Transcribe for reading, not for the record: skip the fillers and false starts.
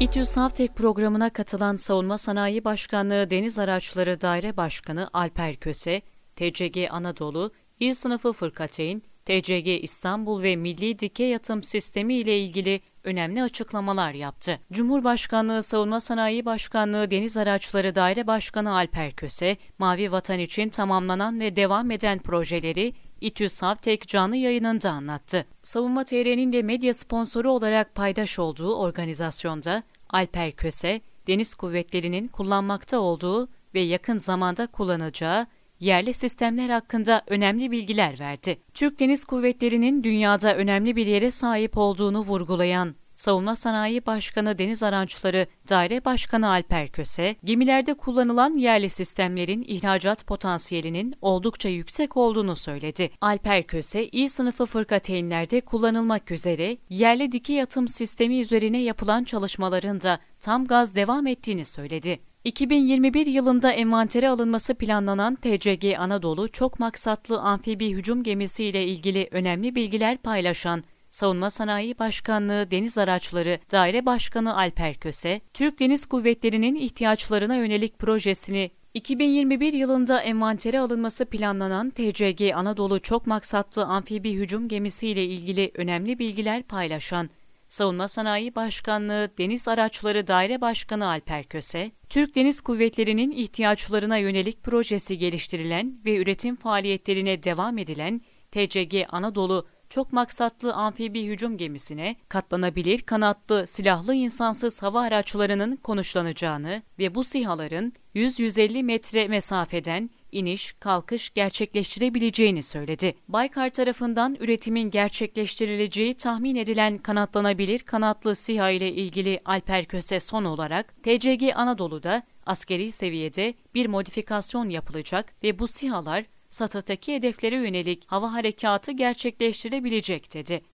İTÜ SAVTEK programına katılan Savunma Sanayii Başkanlığı Deniz Araçları Daire Başkanı Alper Köse, TCG Anadolu, İl Sınıfı Fırkateyn, TCG İstanbul ve Milli Dikey Atım Sistemi ile ilgili önemli açıklamalar yaptı. Cumhurbaşkanlığı Savunma Sanayii Başkanlığı Deniz Araçları Daire Başkanı Alper Köse, Mavi Vatan için tamamlanan ve devam eden projeleri İTÜ SAVTEK canlı yayınında anlattı. Savunma TR'nin de medya sponsoru olarak paydaş olduğu organizasyonda Alper Köse, Deniz Kuvvetleri'nin kullanmakta olduğu ve yakın zamanda kullanacağı yerli sistemler hakkında önemli bilgiler verdi. Türk Deniz Kuvvetleri'nin dünyada önemli bir yere sahip olduğunu vurgulayan Savunma Sanayii Başkanı Deniz Araçları Daire Başkanı Alper Köse, gemilerde kullanılan yerli sistemlerin ihracat potansiyelinin oldukça yüksek olduğunu söyledi. Alper Köse, İ sınıfı fırkateynlerde kullanılmak üzere yerli dikey atım sistemi üzerine yapılan çalışmaların da tam gaz devam ettiğini söyledi. 2021 yılında envantere alınması planlanan TCG Anadolu çok maksatlı amfibi hücum gemisi ile ilgili önemli bilgiler paylaşan Savunma Sanayii Başkanlığı Deniz Araçları Daire Başkanı Alper Köse, Türk Deniz Kuvvetleri'nin ihtiyaçlarına yönelik projesini 2021 yılında envantere alınması planlanan TCG Anadolu çok maksatlı amfibi hücum gemisi ile ilgili önemli bilgiler paylaşan Savunma Sanayii Başkanlığı Deniz Araçları Daire Başkanı Alper Köse, Türk Deniz Kuvvetleri'nin ihtiyaçlarına yönelik projesi geliştirilen ve üretim faaliyetlerine devam edilen TCG Anadolu çok maksatlı amfibi hücum gemisine katlanabilir kanatlı silahlı insansız hava araçlarının konuşlanacağını ve bu SİHA'ların 100-150 metre mesafeden iniş, kalkış gerçekleştirebileceğini söyledi. Baykar tarafından üretimin gerçekleştirileceği tahmin edilen kanatlanabilir kanatlı SİHA ile ilgili Alper Köse son olarak TCG Anadolu'da askeri seviyede bir modifikasyon yapılacak ve bu SİHA'lar SATA'daki hedeflere yönelik hava harekatı gerçekleştirebilecek dedi.